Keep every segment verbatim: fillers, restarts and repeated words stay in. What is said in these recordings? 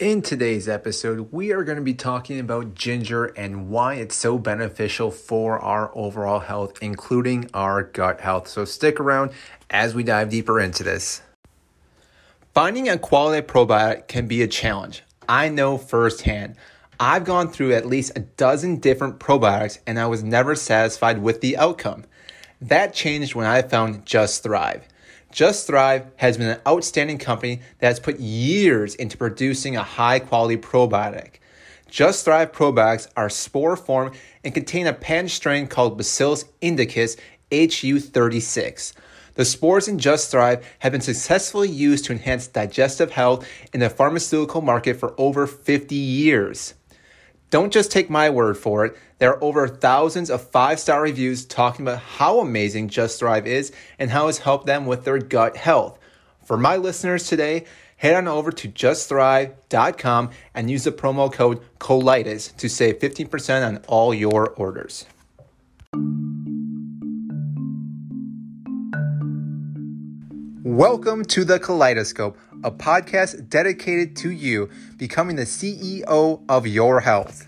In today's episode, we are going to be talking about ginger and why it's so beneficial for our overall health, including our gut health. So stick around as we dive deeper into this. Finding a quality probiotic can be a challenge. I know firsthand. I've gone through at least a dozen different probiotics and I was never satisfied with the outcome. That changed when I found Just Thrive. Just Thrive has been an outstanding company that has put years into producing a high-quality probiotic. Just Thrive probiotics are spore-formed and contain a patented strain called Bacillus Indicus H U thirty-six. The spores in Just Thrive have been successfully used to enhance digestive health in the pharmaceutical market for over fifty years. Don't just take my word for it. There are over thousands of five-star reviews talking about how amazing Just Thrive is and how it's helped them with their gut health. For my listeners today, head on over to just thrive dot com and use the promo code Colitis to save fifteen percent on all your orders. Welcome to The Kaleidoscope, a podcast dedicated to you becoming the C E O of your health.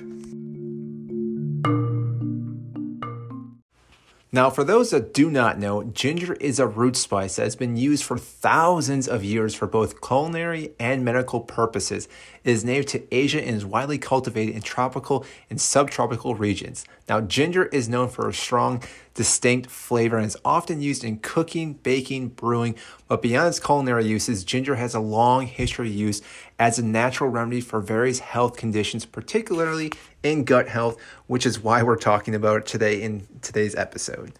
Now, for those that do not know, ginger is a root spice that has been used for thousands of years for both culinary and medical purposes. It is native to Asia and is widely cultivated in tropical and subtropical regions. Now, ginger is known for a strong, distinct flavor and is often used in cooking, baking, brewing, but beyond its culinary uses, ginger has a long history of use as a natural remedy for various health conditions, particularly in gut health, which is why we're talking about it today in today's episode.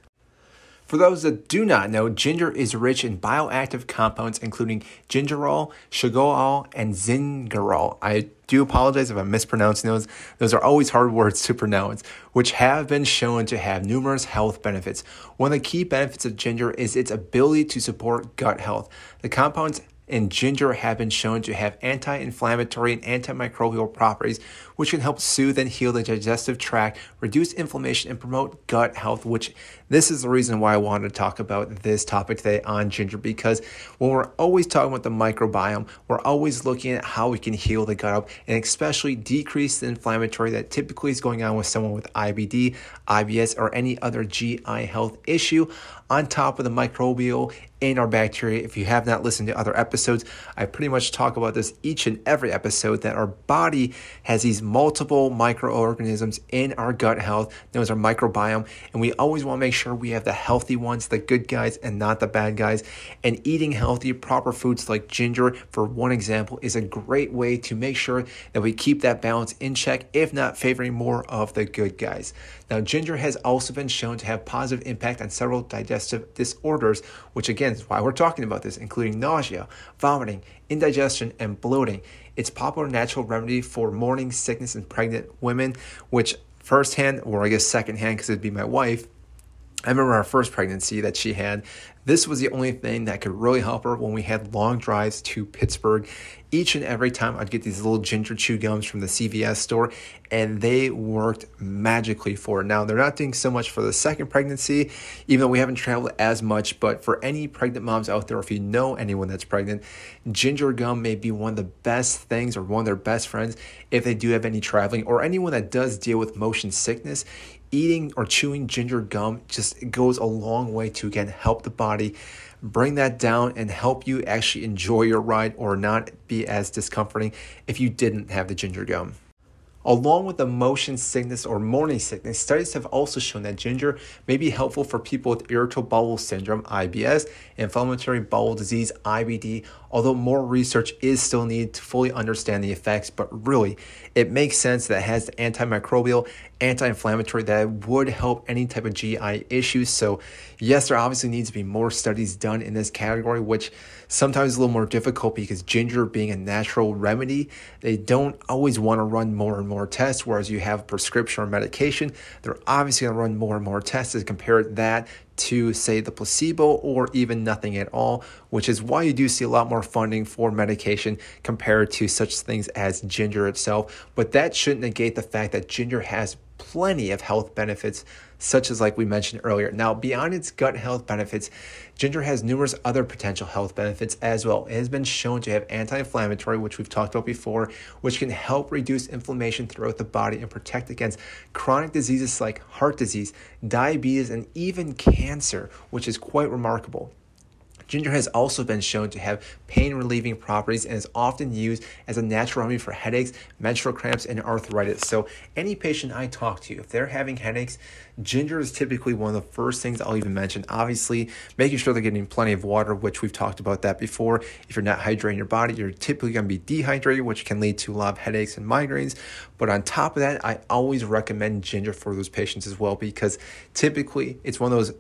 For those that do not know, ginger is rich in bioactive compounds including gingerol, shogaol, and zingerol. I do apologize if I'm mispronouncing those. Those are always hard words to pronounce, which have been shown to have numerous health benefits. One of the key benefits of ginger is its ability to support gut health. The compounds and ginger have been shown to have anti-inflammatory and antimicrobial properties, which can help soothe and heal the digestive tract, reduce inflammation, and promote gut health, which this is the reason why I wanted to talk about this topic today on ginger, because when we're always talking about the microbiome, we're always looking at how we can heal the gut up and especially decrease the inflammatory that typically is going on with someone with I B D, I B S, or any other G I health issue, on top of the microbial in our bacteria. If you have not listened to other episodes, I pretty much talk about this each and every episode, that our body has these multiple microorganisms in our gut health, known as our microbiome, and we always want to make sure we have the healthy ones, the good guys, and not the bad guys. And eating healthy, proper foods like ginger, for one example, is a great way to make sure that we keep that balance in check, if not favoring more of the good guys. Now, ginger has also been shown to have positive impact on several digestive disorders, which again, that's why we're talking about this, including nausea, vomiting, indigestion, and bloating. It's a popular natural remedy for morning sickness in pregnant women, which firsthand, or I guess secondhand, because it'd be my wife, I remember our first pregnancy that she had. This was the only thing that could really help her when we had long drives to Pittsburgh. Each and every time I'd get these little ginger chew gums from the C V S store, and they worked magically for her. Now, they're not doing so much for the second pregnancy, even though we haven't traveled as much, but for any pregnant moms out there, if you know anyone that's pregnant, ginger gum may be one of the best things or one of their best friends if they do have any traveling, or anyone that does deal with motion sickness. Eating or chewing ginger gum just goes a long way to, again, help the body bring that down and help you actually enjoy your ride or not be as discomforting if you didn't have the ginger gum. Along with the motion sickness or morning sickness, studies have also shown that ginger may be helpful for people with irritable bowel syndrome, I B S, inflammatory bowel disease, I B D, although more research is still needed to fully understand the effects, but really, it makes sense that it has the antimicrobial, anti-inflammatory that would help any type of G I issues. So yes, there obviously needs to be more studies done in this category, which sometimes is a little more difficult because ginger being a natural remedy, they don't always want to run more and more tests, whereas you have prescription or medication, they're obviously going to run more and more tests to compare that to, say, the placebo or even nothing at all, which is why you do see a lot more funding for medication compared to such things as ginger itself. But that shouldn't negate the fact that ginger has plenty of health benefits, such as like we mentioned earlier. Now, beyond its gut health benefits, ginger has numerous other potential health benefits as well. It has been shown to have anti-inflammatory, which we've talked about before, which can help reduce inflammation throughout the body and protect against chronic diseases like heart disease, diabetes, and even cancer, which is quite remarkable. Ginger has also been shown to have pain-relieving properties and is often used as a natural remedy for headaches, menstrual cramps, and arthritis. So any patient I talk to, if they're having headaches, ginger is typically one of the first things I'll even mention. Obviously, making sure they're getting plenty of water, which we've talked about that before. If you're not hydrating your body, you're typically going to be dehydrated, which can lead to a lot of headaches and migraines. But on top of that, I always recommend ginger for those patients as well, because typically it's one of those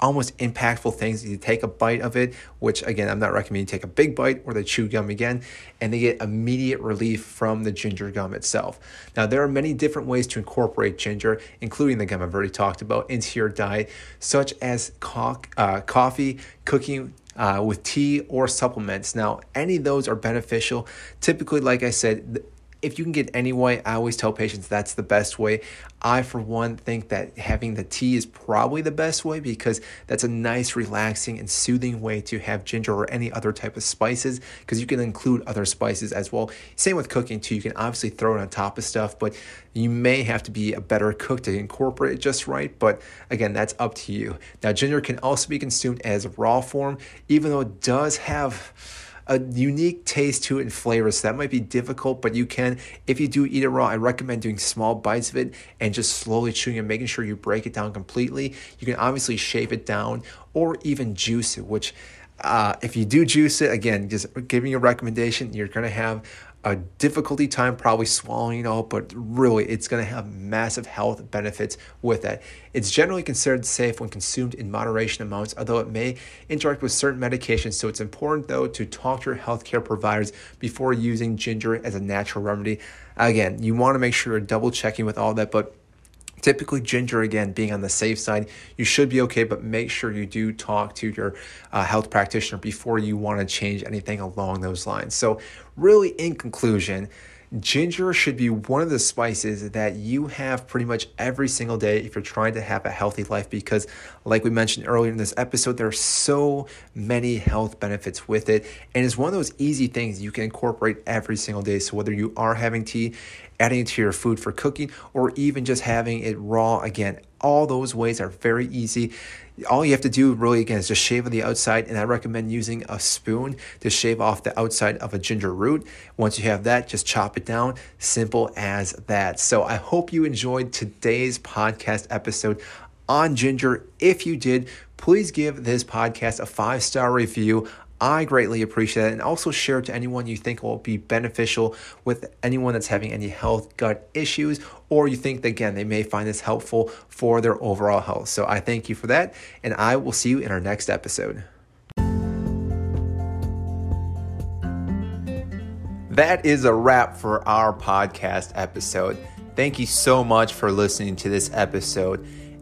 almost impactful things. You take a bite of it, which again, I'm not recommending you take a big bite or the chew gum again, and they get immediate relief from the ginger gum itself. Now, there are many different ways to incorporate ginger, including the gum I've already talked about, into your diet, such as co- uh, coffee, cooking, uh, with tea, or supplements. Now, any of those are beneficial. Typically, like I said, th- If you can get any way, I always tell patients that's the best way. I, for one, think that having the tea is probably the best way, because that's a nice, relaxing, and soothing way to have ginger or any other type of spices, because you can include other spices as well. Same with cooking too. You can obviously throw it on top of stuff, but you may have to be a better cook to incorporate it just right. But again, that's up to you. Now, ginger can also be consumed as raw form, even though it does have a unique taste to it and flavor, so that might be difficult, but you can, if you do eat it raw, I recommend doing small bites of it and just slowly chewing and making sure you break it down completely. You can obviously shave it down or even juice it, which uh, if you do juice it, again, just giving a recommendation, you're gonna have a difficulty time probably swallowing it all, but really it's going to have massive health benefits with that. It's generally considered safe when consumed in moderation amounts, although it may interact with certain medications. So it's important, though, to talk to your healthcare providers before using ginger as a natural remedy. Again, you want to make sure you're double checking with all that, but typically ginger, again, being on the safe side, you should be okay, but make sure you do talk to your uh, health practitioner before you want to change anything along those lines. So really, in conclusion, ginger should be one of the spices that you have pretty much every single day if you're trying to have a healthy life, because like we mentioned earlier in this episode, there are so many health benefits with it, and it's one of those easy things you can incorporate every single day. So whether you are having tea, adding it to your food for cooking, or even just having it raw, again, all those ways are very easy. All you have to do really, again, is just shave on the outside, and I recommend using a spoon to shave off the outside of a ginger root. Once you have that, just chop it down. Simple as that. So I hope you enjoyed today's podcast episode on ginger. If you did, please give this podcast a five-star review. I greatly appreciate it, and also share it to anyone you think will be beneficial, with anyone that's having any health gut issues, or you think that, again, they may find this helpful for their overall health. So I thank you for that, and I will see you in our next episode. That is a wrap for our podcast episode. Thank you so much for listening to this episode.